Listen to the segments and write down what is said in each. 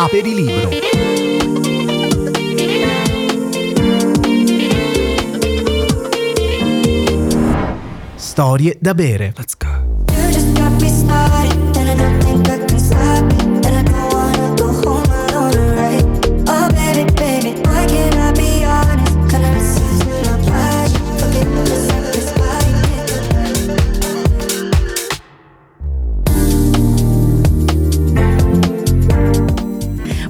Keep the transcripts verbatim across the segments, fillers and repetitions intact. Aperilibro. Storie da bere. Let's go.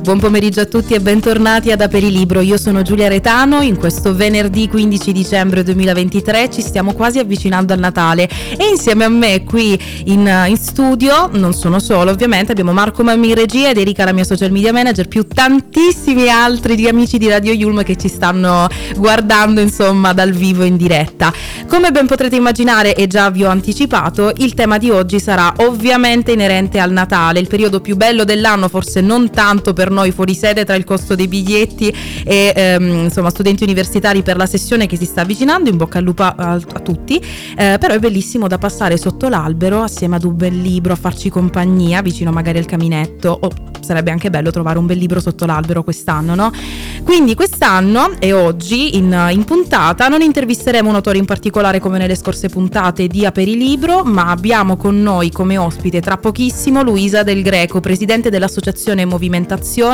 Buon pomeriggio a tutti e bentornati ad Aperilibro. Io sono Giulia Retano. In questo venerdì quindici dicembre duemilaventitré ci stiamo quasi avvicinando al Natale e insieme a me qui in, in studio, non sono solo ovviamente, abbiamo Marco Mammi in regia ed Erika, la mia social media manager, più tantissimi altri amici di Radio Yulm che ci stanno guardando insomma dal vivo in diretta. Come ben potrete immaginare, e già vi ho anticipato, il tema di oggi sarà ovviamente inerente al Natale, il periodo più bello dell'anno, forse non tanto per noi noi fuori sede tra il costo dei biglietti e ehm, insomma studenti universitari per la sessione che si sta avvicinando, in bocca al lupo a, a tutti, eh, però è bellissimo da passare sotto l'albero assieme ad un bel libro, a farci compagnia vicino magari al caminetto, o sarebbe anche bello trovare un bel libro sotto l'albero quest'anno, no? Quindi quest'anno e oggi in, in puntata non intervisteremo un autore in particolare come nelle scorse puntate di Aperilibro, ma abbiamo con noi come ospite tra pochissimo Luisa Del Greco, presidente dell'associazione Movimentazioni,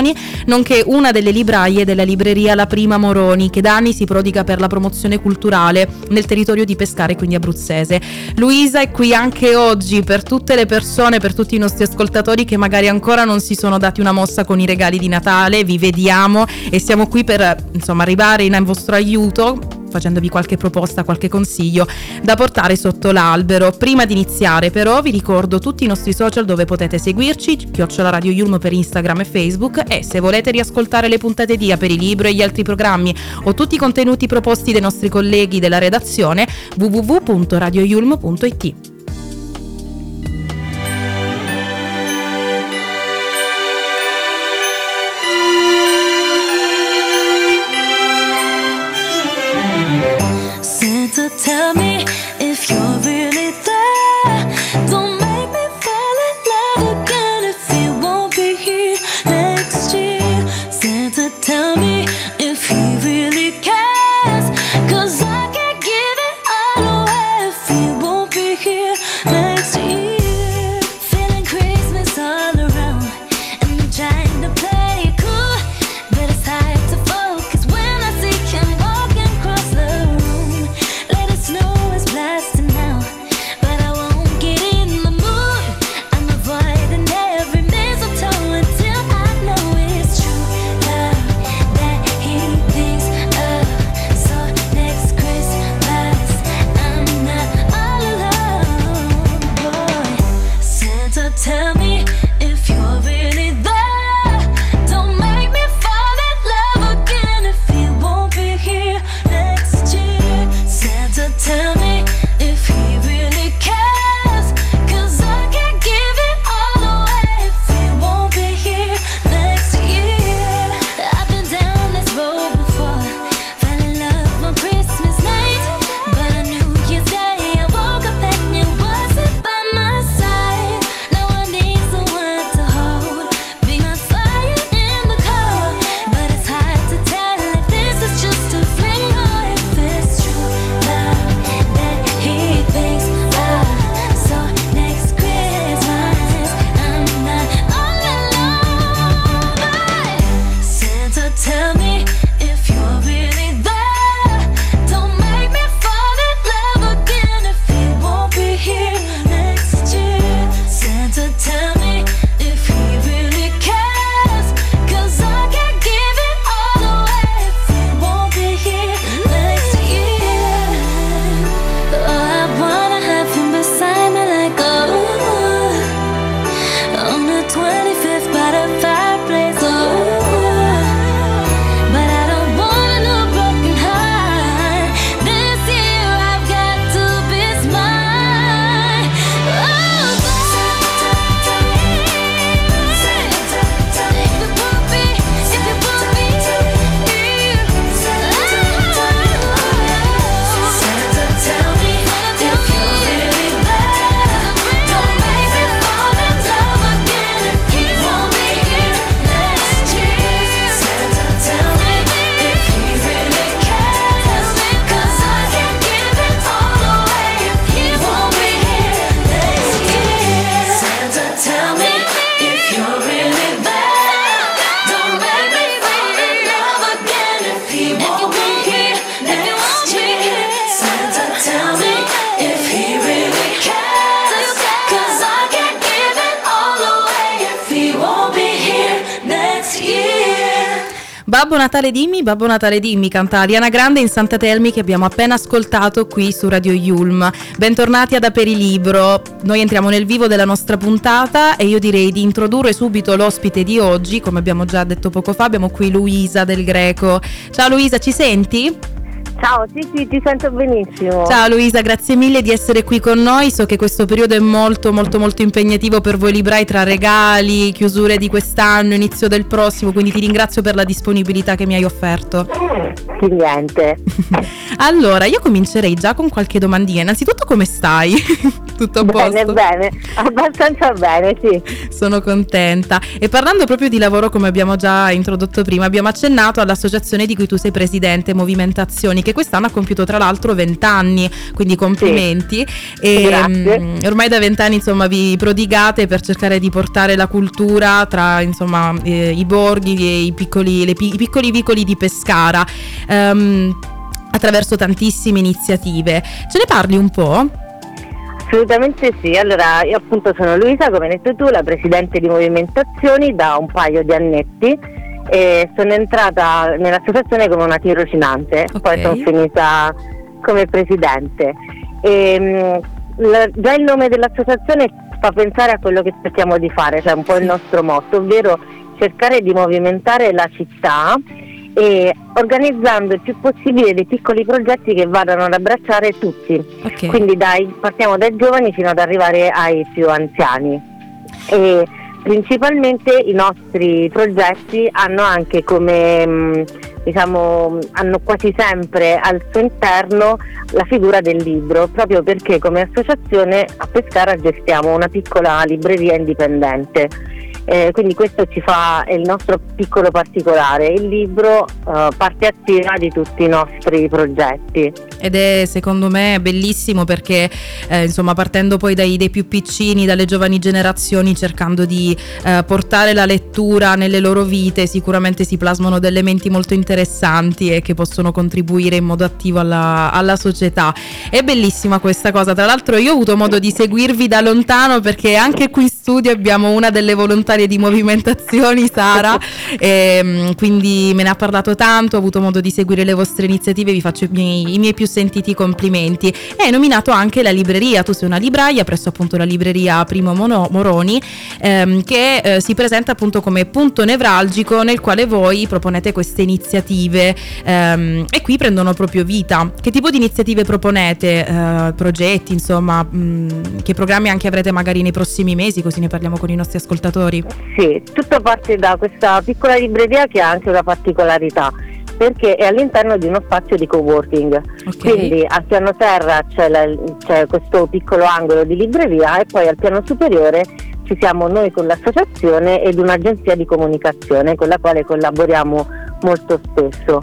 nonché una delle libraie della libreria La Prima Moroni, che da anni si prodiga per la promozione culturale nel territorio di Pescara e quindi abruzzese. Luisa è qui anche oggi per tutte le persone, per tutti i nostri ascoltatori che magari ancora non si sono dati una mossa con i regali di Natale. Vi vediamo e siamo qui per insomma arrivare in vostro aiuto, facendovi qualche proposta, qualche consiglio da portare sotto l'albero. Prima di iniziare però vi ricordo tutti i nostri social dove potete seguirci, chiocciola Radio Yulm per Instagram e Facebook, e se volete riascoltare le puntate di Aperilibro e gli altri programmi o tutti i contenuti proposti dai nostri colleghi della redazione, w w w punto radio yulm punto i t. Tell me if you're really there. Don't make me fall in love again if you won't be here next year. Santa, tell me if he really cares, 'cause I can't give it all away if you won't be here next year. Feeling Christmas all around and I'm trying to play it cool, but it's hard to focus when I see him walking across the room. Blasting now, but I won't get in the mood. I'm avoiding every mistletoe until I know it's true love that he thinks of. So next Christmas I'm not all alone, boy. Santa, tell me if you're really there. Babbo Natale dimmi, Babbo Natale dimmi, canta Ariana Grande in Santa Telmi, che abbiamo appena ascoltato qui su Radio Yulm. Bentornati ad Aperilibro. Noi entriamo nel vivo della nostra puntata e io direi di introdurre subito l'ospite di oggi. Come abbiamo già detto poco fa, abbiamo qui Luisa Del Greco. Ciao Luisa, ci senti? Ciao, sì, sì, ti sento benissimo. Ciao Luisa, grazie mille di essere qui con noi. So che questo periodo è molto, molto, molto impegnativo per voi librai, tra regali, chiusure di quest'anno, inizio del prossimo, quindi ti ringrazio per la disponibilità che mi hai offerto. Sì, niente. Allora, io comincerei già con qualche domandina. Innanzitutto, come stai? Tutto a posto? Bene, bene, abbastanza bene, sì. Sono contenta. E parlando proprio di lavoro, come abbiamo già introdotto prima, abbiamo accennato all'associazione di cui tu sei presidente, Movimentazioni, che quest'anno ha compiuto tra l'altro vent'anni, quindi complimenti. Sì, e grazie. Mh, ormai da vent'anni insomma vi prodigate per cercare di portare la cultura tra insomma eh, i borghi e i piccoli, le, i piccoli vicoli di Pescara, um, attraverso tantissime iniziative. Ce ne parli un po'? Assolutamente sì. Allora, io appunto sono Luisa, come hai detto tu, la presidente di Movimentazioni da un paio di annetti. E sono entrata nell'associazione come una tirocinante, okay. Poi sono finita come presidente e, mh, la, già il nome dell'associazione fa pensare a quello che cerchiamo di fare, cioè un po' il nostro motto, ovvero cercare di movimentare la città e organizzando il più possibile dei piccoli progetti che vadano ad abbracciare tutti, okay. Quindi dai, partiamo dai giovani fino ad arrivare ai più anziani e, principalmente i nostri progetti hanno anche come, diciamo, hanno quasi sempre al suo interno la figura del libro, proprio perché come associazione a Pescara gestiamo una piccola libreria indipendente, eh, quindi questo ci fa, è il nostro piccolo particolare, il libro eh, parte attiva di tutti i nostri progetti. Ed è secondo me bellissimo perché eh, insomma partendo poi dai dei più piccini, dalle giovani generazioni, cercando di eh, portare la lettura nelle loro vite, sicuramente si plasmano delle menti molto interessanti e che possono contribuire in modo attivo alla, alla società. È bellissima questa cosa, tra l'altro io ho avuto modo di seguirvi da lontano perché anche qui in studio abbiamo una delle volontarie di Movimentazioni, Sara, e, quindi me ne ha parlato tanto, ho avuto modo di seguire le vostre iniziative, vi faccio i miei, i miei più sentiti complimenti. E hai nominato anche la libreria, tu sei una libraia presso appunto la libreria Prima Moroni ehm, che eh, si presenta appunto come punto nevralgico nel quale voi proponete queste iniziative ehm, e qui prendono proprio vita. Che tipo di iniziative proponete? Eh, progetti insomma, mh, che programmi anche avrete magari nei prossimi mesi, così ne parliamo con i nostri ascoltatori? Sì, tutto parte da questa piccola libreria che ha anche una particolarità, perché è all'interno di uno spazio di coworking, okay. Quindi al piano terra c'è, la, c'è questo piccolo angolo di libreria e poi al piano superiore ci siamo noi con l'associazione ed un'agenzia di comunicazione con la quale collaboriamo molto spesso.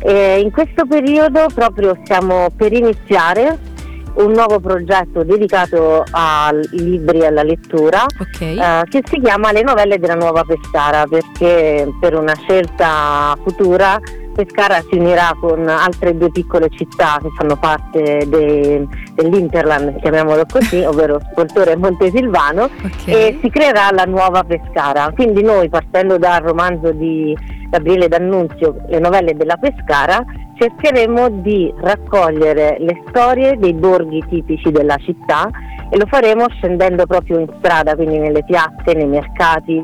E in questo periodo proprio stiamo per iniziare un nuovo progetto dedicato ai libri e alla lettura, okay. eh, che si chiama Le novelle della nuova Pescara, perché per una scelta futura Pescara si unirà con altre due piccole città che fanno parte de, dell'Interland, chiamiamolo così, ovvero Spoltore e Montesilvano, okay. E si creerà la nuova Pescara, quindi noi partendo dal romanzo di Gabriele D'Annunzio, Le novelle della Pescara, cercheremo di raccogliere le storie dei borghi tipici della città e lo faremo scendendo proprio in strada, quindi nelle piazze, nei mercati,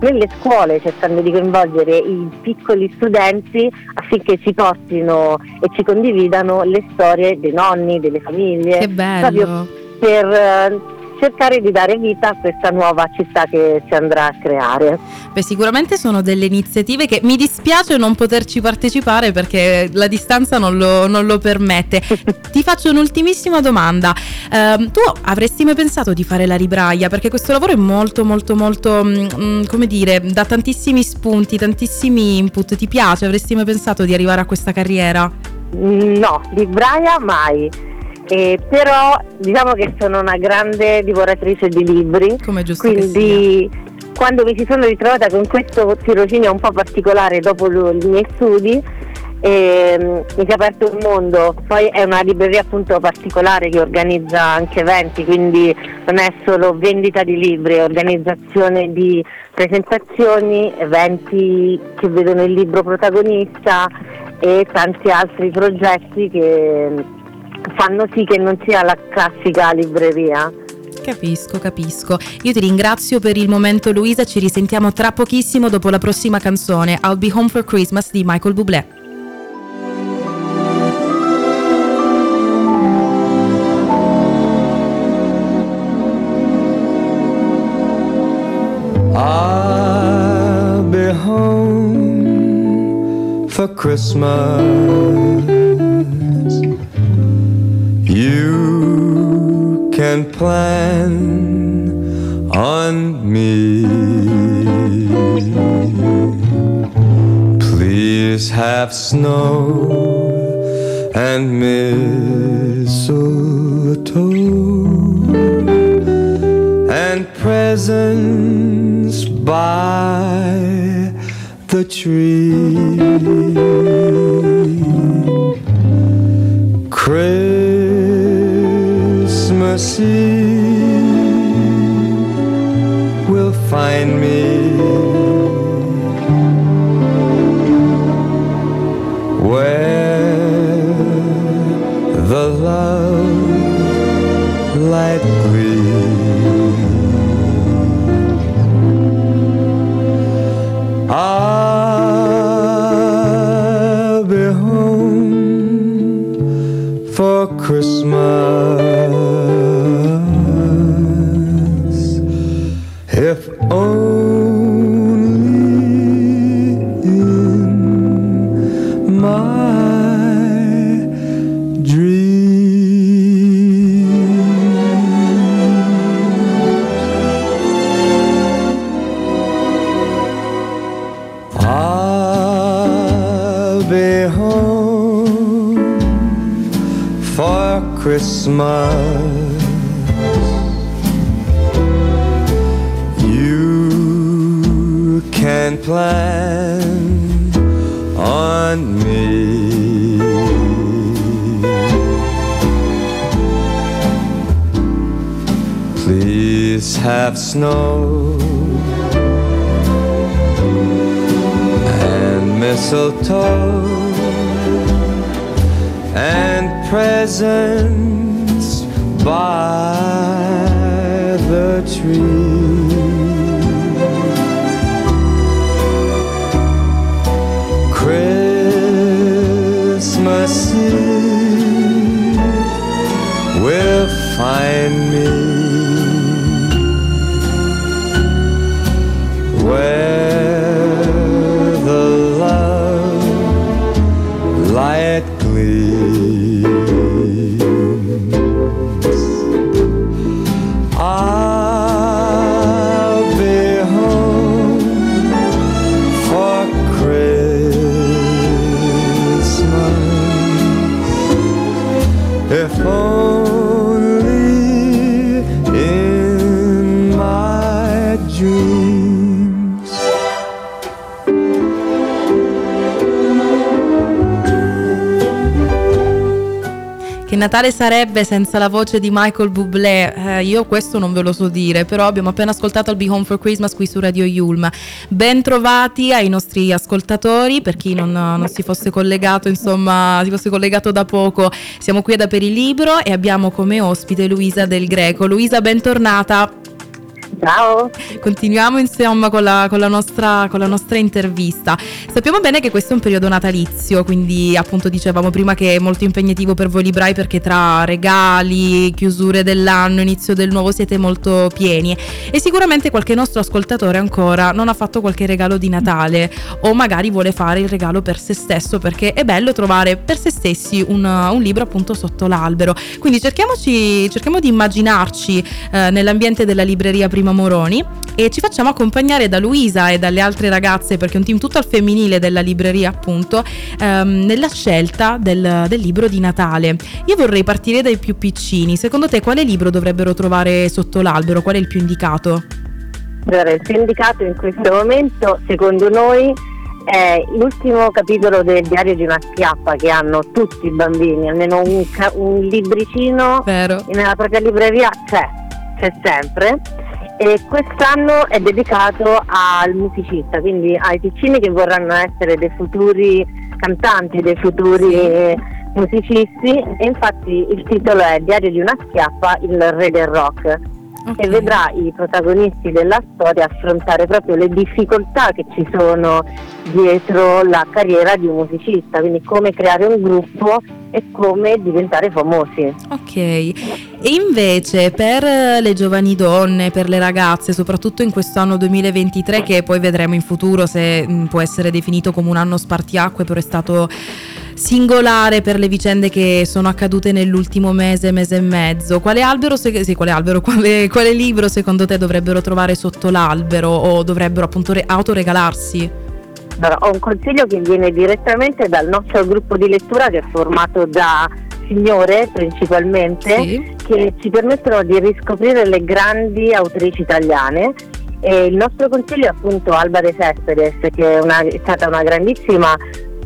nelle scuole, cercando di coinvolgere i piccoli studenti affinché ci portino e ci condividano le storie dei nonni, delle famiglie. Che bello! Proprio per cercare di dare vita a questa nuova città che si andrà a creare. Beh, sicuramente sono delle iniziative che mi dispiace non poterci partecipare perché la distanza non lo, non lo permette. Ti faccio un'ultimissima domanda. Eh, tu avresti mai pensato di fare la libraia? Perché questo lavoro è molto molto molto, mh, come dire, dà tantissimi spunti, tantissimi input. Ti piace? Avresti mai pensato di arrivare a questa carriera? No, libraia mai. Eh, però diciamo che sono una grande divoratrice di libri, come giusto quindi che sia. Quando mi ci sono ritrovata con questo tirocinio un po' particolare dopo i miei studi, e mi si è aperto il mondo. Poi è una libreria appunto particolare che organizza anche eventi, quindi non è solo vendita di libri, è organizzazione di presentazioni, eventi che vedono il libro protagonista e tanti altri progetti che fanno sì che non sia la classica libreria. Capisco, capisco. Io ti ringrazio per il momento, Luisa, ci risentiamo tra pochissimo dopo la prossima canzone, I'll Be Home for Christmas di Michael Bublé. For Christmas, you can plan on me. Please have snow and mistletoe and presents by the tree. Christmas Eve will find me where the love light gleams. I for Christmas, if only in my dreams. I'll be home for Christmas, you can plan on me. Please have snow and mistletoe and presents by the tree. Christmas Eve will find me where the love light gleams. Natale sarebbe senza la voce di Michael Bublé, eh, io questo non ve lo so dire, però abbiamo appena ascoltato I'll Be Home for Christmas qui su Radio Yulm. Ben trovati ai nostri ascoltatori, per chi non, non si fosse collegato, insomma, si fosse collegato da poco, siamo qui ad Aperilibro e abbiamo come ospite Luisa Del Greco. Luisa, bentornata. Ciao. Continuiamo insomma con la, con la nostra, con la nostra intervista. Sappiamo bene che questo è un periodo natalizio, quindi appunto dicevamo prima che è molto impegnativo per voi librai, perché tra regali, chiusure dell'anno, inizio del nuovo siete molto pieni e sicuramente qualche nostro ascoltatore ancora non ha fatto qualche regalo di Natale o magari vuole fare il regalo per se stesso, perché è bello trovare per se stessi un, un libro appunto sotto l'albero. Quindi cerchiamoci, cerchiamo di immaginarci eh, nell'ambiente della libreria Prima Moroni e ci facciamo accompagnare da Luisa e dalle altre ragazze, perché è un team tutto al femminile della libreria appunto, ehm, nella scelta del, del libro di Natale. Io vorrei partire dai più piccini. Secondo te quale libro dovrebbero trovare sotto l'albero? Qual è il più indicato? Allora, il più indicato in questo momento secondo noi è l'ultimo capitolo del Diario di una schiappa che hanno tutti i bambini, almeno un, ca- un libricino Vero. Nella propria libreria c'è, c'è sempre, e quest'anno è dedicato al musicista, quindi ai piccini che vorranno essere dei futuri cantanti, dei futuri sì. musicisti, e infatti il titolo è Diario di una schiappa, il re del rock. Okay. E vedrà i protagonisti della storia affrontare proprio le difficoltà che ci sono dietro la carriera di un musicista, quindi come creare un gruppo e come diventare famosi. Ok, e invece per le giovani donne, per le ragazze, soprattutto in questo anno duemilaventitré, che poi vedremo in futuro se può essere definito come un anno spartiacque, però è stato singolare per le vicende che sono accadute nell'ultimo mese, mese e mezzo, quale albero, se, sì, quale albero, quale, quale libro secondo te dovrebbero trovare sotto l'albero o dovrebbero appunto re- autoregalarsi? Allora, ho un consiglio che viene direttamente dal nostro gruppo di lettura, che è formato da signore principalmente, sì. che ci permettono di riscoprire le grandi autrici italiane. E il nostro consiglio è appunto Alba de Céspedes, che è, una, è stata una grandissima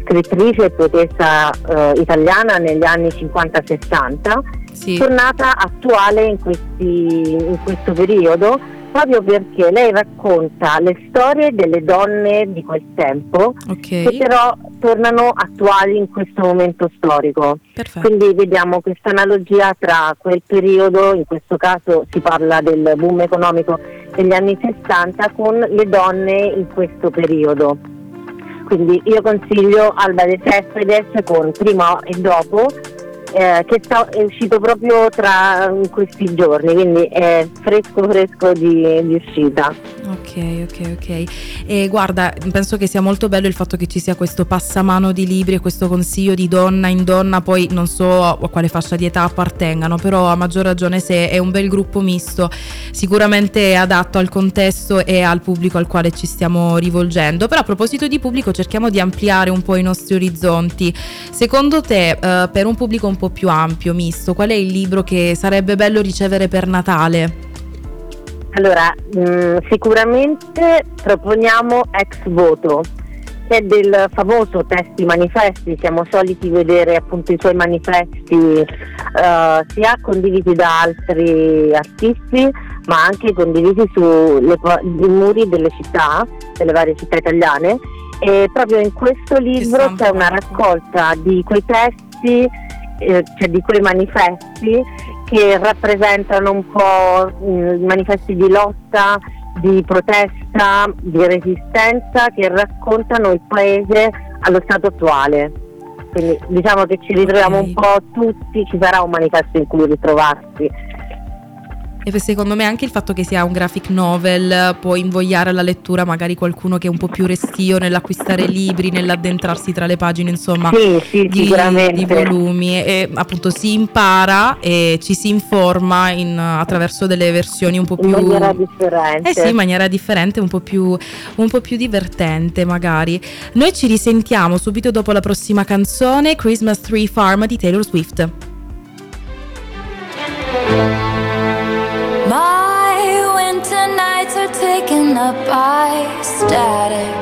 scrittrice e poetessa eh, italiana negli anni cinquanta sessanta, sì. tornata attuale in, questi, in questo periodo, proprio perché lei racconta le storie delle donne di quel tempo, okay. che però tornano attuali in questo momento storico. Perfetto. Quindi vediamo questa analogia tra quel periodo, in questo caso si parla del boom economico degli anni sessanta, con le donne in questo periodo. Quindi io consiglio Alba de Céspedes con Prima e Dopo, eh, che sta, è uscito proprio tra questi giorni, quindi è fresco fresco di, di uscita. Ok, ok, ok. E guarda, penso che sia molto bello il fatto che ci sia questo passamano di libri e questo consiglio di donna in donna, poi non so a quale fascia di età appartengano, però a maggior ragione se è un bel gruppo misto, sicuramente è adatto al contesto e al pubblico al quale ci stiamo rivolgendo. Però a proposito di pubblico, cerchiamo di ampliare un po' i nostri orizzonti. Secondo te, eh, per un pubblico un po' più ampio, misto, qual è il libro che sarebbe bello ricevere per Natale? Allora, mh, sicuramente proponiamo Ex Voto, che è del famoso Testi Manifesti. Siamo soliti vedere appunto i suoi manifesti uh, sia condivisi da altri artisti, ma anche condivisi sui muri delle città, delle varie città italiane, e proprio in questo libro c'è una raccolta di quei testi, eh, cioè di quei manifesti che rappresentano un po' mh, manifesti di lotta, di protesta, di resistenza, che raccontano il paese allo stato attuale. Quindi diciamo che ci ritroviamo okay. un po' tutti, ci sarà un manifesto in cui ritrovarsi. E secondo me anche il fatto che sia un graphic novel può invogliare alla lettura magari qualcuno che è un po' più restio nell'acquistare libri, nell'addentrarsi tra le pagine, insomma, sì, sì, di, di volumi, e appunto si impara e ci si informa in, attraverso delle versioni un po' più in maniera differente, eh sì, in maniera differente, un po' più un po' più divertente magari. Noi ci risentiamo subito dopo la prossima canzone, Christmas Tree Farm di Taylor Swift. My winter nights are taken up by static,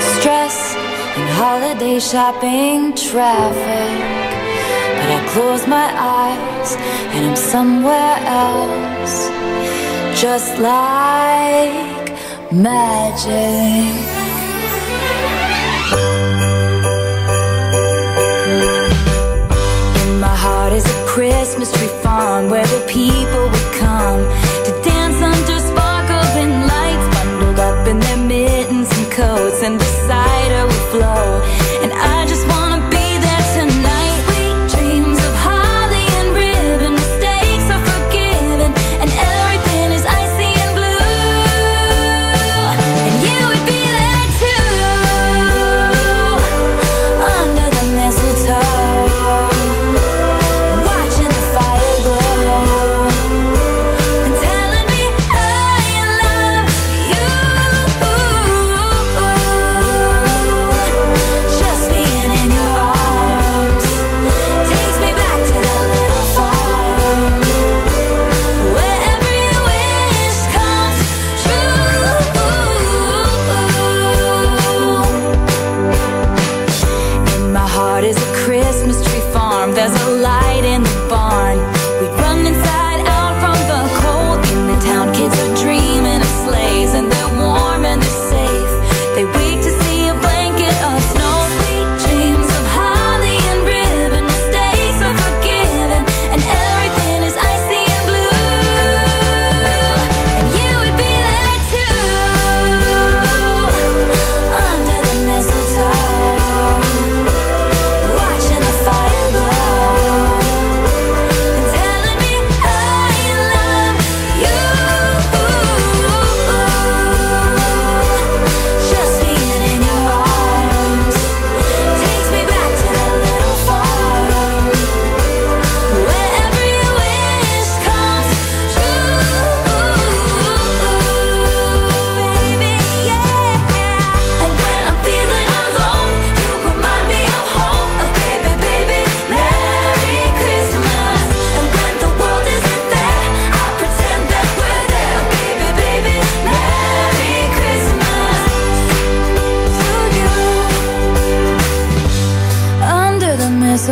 stress, and holiday shopping traffic. But I close my eyes and I'm somewhere else, just like magic. Is a Christmas tree farm where the people would come to dance under sparkling lights, bundled up in their mittens and coats, and the cider would flow. And I just want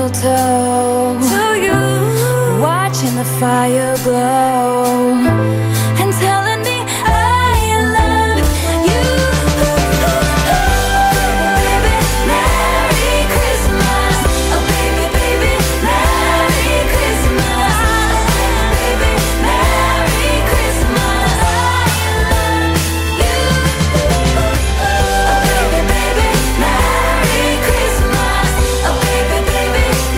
mistletoe, watching the fire glow and telling me I love you. Oh, oh baby, Merry Christmas. Oh baby, baby, Merry Christmas. Oh baby, Merry Christmas. I love you. Oh baby, baby, Merry Christmas. Oh baby, baby, Merry Christmas. Oh baby, baby, Merry Christmas.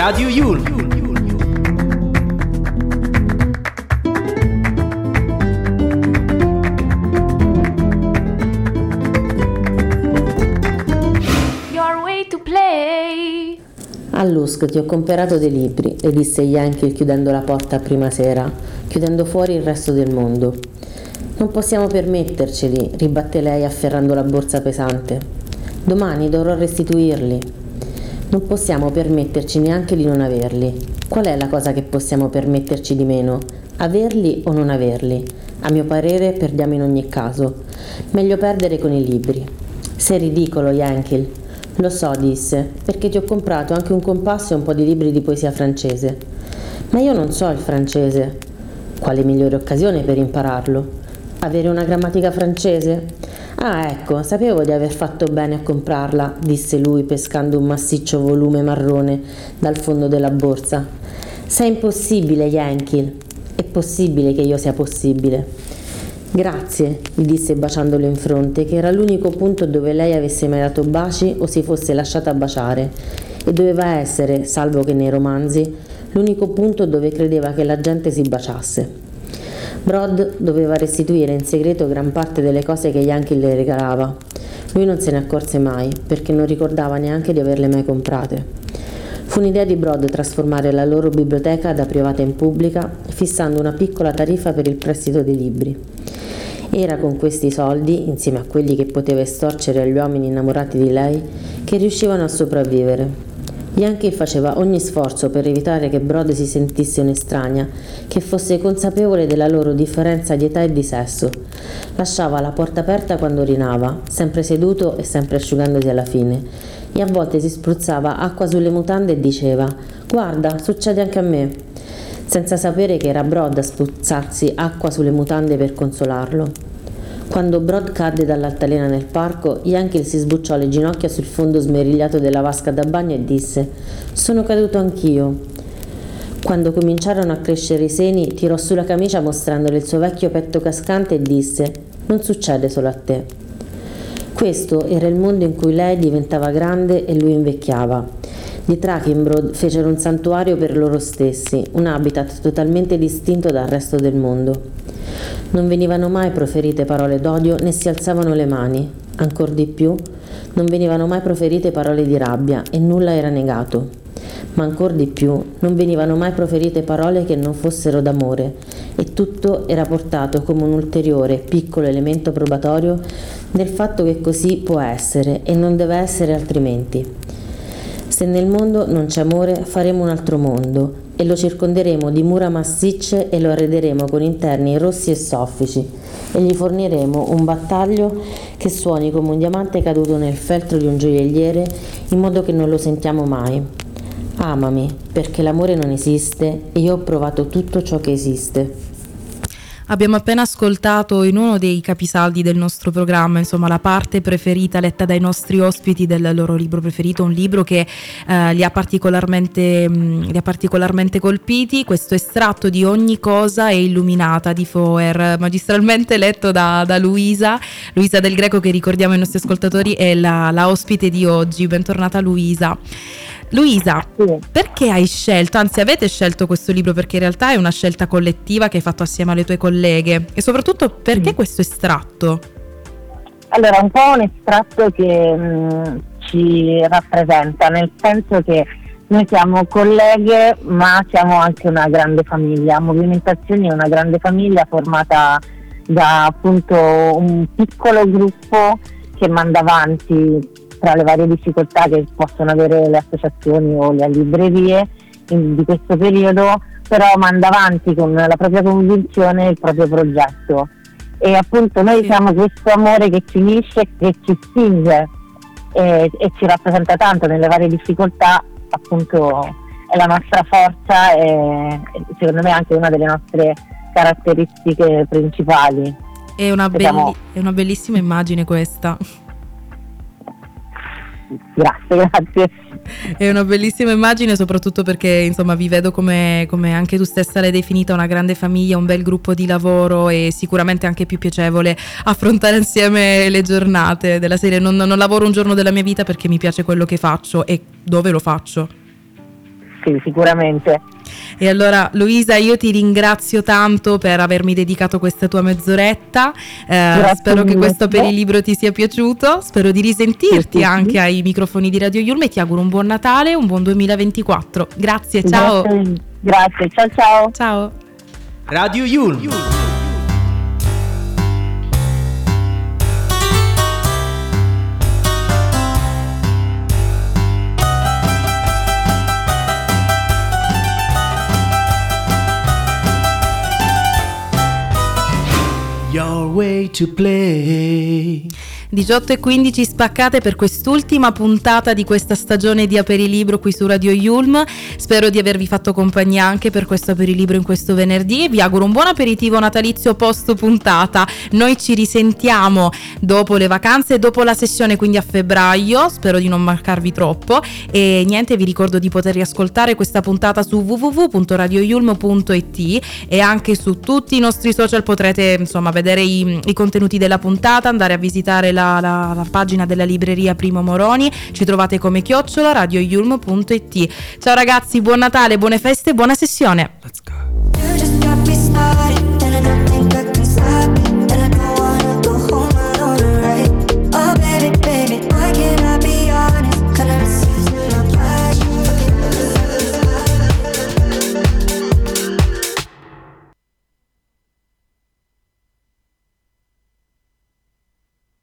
It is coming true. Radio Yulm. Your way to play. All'U S C ti ho comperato dei libri, le disse Yankee chiudendo la porta a prima sera, chiudendo fuori il resto del mondo. Non possiamo permetterceli, ribatté lei afferrando la borsa pesante. Domani dovrò restituirli. Non possiamo permetterci neanche di non averli. Qual è la cosa che possiamo permetterci di meno? Averli o non averli? A mio parere perdiamo in ogni caso. Meglio perdere con i libri. Sei ridicolo, Yankee. Lo so, disse, perché ti ho comprato anche un compasso e un po' di libri di poesia francese. Ma io non so il francese. Quale migliore occasione per impararlo? Avere una grammatica francese? Ah, ecco, sapevo di aver fatto bene a comprarla, disse lui pescando un massiccio volume marrone dal fondo della borsa. Sei impossibile, Yankee. È possibile che io sia possibile. Grazie, gli disse baciandolo in fronte, che era l'unico punto dove lei avesse mai dato baci o si fosse lasciata baciare, e doveva essere, salvo che nei romanzi, l'unico punto dove credeva che la gente si baciasse. Brod doveva restituire in segreto gran parte delle cose che Yankee le regalava. Lui non se ne accorse mai, perché non ricordava neanche di averle mai comprate. Fu un'idea di Brod trasformare la loro biblioteca da privata in pubblica, fissando una piccola tariffa per il prestito dei libri. Era con questi soldi, insieme a quelli che poteva estorcere agli uomini innamorati di lei, che riuscivano a sopravvivere. Yankee faceva ogni sforzo per evitare che Brod si sentisse un'estranea, che fosse consapevole della loro differenza di età e di sesso. Lasciava la porta aperta quando urinava, sempre seduto e sempre asciugandosi alla fine, e a volte si spruzzava acqua sulle mutande e diceva «Guarda, succede anche a me», senza sapere che era Brod a spruzzarsi acqua sulle mutande per consolarlo. Quando Brod cadde dall'altalena nel parco, Yankee si sbucciò le ginocchia sul fondo smerigliato della vasca da bagno e disse «Sono caduto anch'io». Quando cominciarono a crescere i seni, tirò su la camicia mostrandole il suo vecchio petto cascante e disse «Non succede solo a te». Questo era il mondo in cui lei diventava grande e lui invecchiava. Di Trachenbrod fecero un santuario per loro stessi, un habitat totalmente distinto dal resto del mondo. Non venivano mai proferite parole d'odio né si alzavano le mani. Ancor di più, non venivano mai proferite parole di rabbia e nulla era negato. Ma ancor di più, non venivano mai proferite parole che non fossero d'amore e tutto era portato come un ulteriore, piccolo elemento probatorio del fatto che così può essere e non deve essere altrimenti. Se nel mondo non c'è amore, faremo un altro mondo. E lo circonderemo di mura massicce e lo arrederemo con interni rossi e soffici e gli forniremo un battaglio che suoni come un diamante caduto nel feltro di un gioielliere in modo che non lo sentiamo mai. Amami, perché l'amore non esiste e io ho provato tutto ciò che esiste. Abbiamo appena ascoltato in uno dei capisaldi del nostro programma, insomma, la parte preferita letta dai nostri ospiti del loro libro preferito, un libro che eh, li ha particolarmente mh, li ha particolarmente colpiti, questo estratto di Ogni cosa è illuminata di Foer, magistralmente letto da, da Luisa, Luisa Del Greco, che ricordiamo ai nostri ascoltatori è la, la ospite di oggi. Bentornata Luisa. Luisa, perché hai scelto, anzi avete scelto questo libro, perché in realtà è una scelta collettiva che hai fatto assieme alle tue colleghe, e soprattutto perché questo estratto? Allora, un po' un estratto che mh, ci rappresenta, nel senso che noi siamo colleghe ma siamo anche una grande famiglia. Movimentazioni è una grande famiglia formata da appunto un piccolo gruppo che manda avanti tra le varie difficoltà che possono avere le associazioni o le librerie in, di questo periodo, però manda avanti con la propria convinzione il proprio progetto. E appunto noi siamo questo amore che ci unisce, che ci spinge e, e ci rappresenta tanto nelle varie difficoltà, appunto è la nostra forza e secondo me è anche una delle nostre caratteristiche principali. È una, belli- è una bellissima immagine questa. Grazie, grazie. È una bellissima immagine, soprattutto perché insomma vi vedo come, come anche tu stessa l'hai definita, una grande famiglia, un bel gruppo di lavoro, e sicuramente anche più piacevole affrontare insieme le giornate della serie. Non, non lavoro un giorno della mia vita perché mi piace quello che faccio e dove lo faccio. Sì, sicuramente. E allora Luisa, io ti ringrazio tanto per avermi dedicato questa tua mezz'oretta, eh, spero che questo Aperilibro ti sia piaciuto, spero di risentirti anche ai microfoni di Radio Yulm e ti auguro un buon Natale, un buon duemilaventiquattro. Grazie, ciao. Grazie, ciao ciao. Ciao. Radio Yulm. Your way to play. diciotto e quindici spaccate per quest'ultima puntata di questa stagione di Aperilibro qui su Radio Yulm. Spero di avervi fatto compagnia anche per questo Aperilibro in questo venerdì e vi auguro un buon aperitivo natalizio post puntata. Noi ci risentiamo dopo le vacanze, dopo la sessione, quindi a febbraio, spero di non mancarvi troppo, e niente, vi ricordo di poter riascoltare questa puntata su w w w punto radio yulm punto i t e anche su tutti i nostri social potrete insomma vedere i, i contenuti della puntata, andare a visitare La, la, la pagina della libreria Primo Moroni, ci trovate come chiocciola radio yulm punto i t. Ciao ragazzi, buon Natale, buone feste, buona sessione.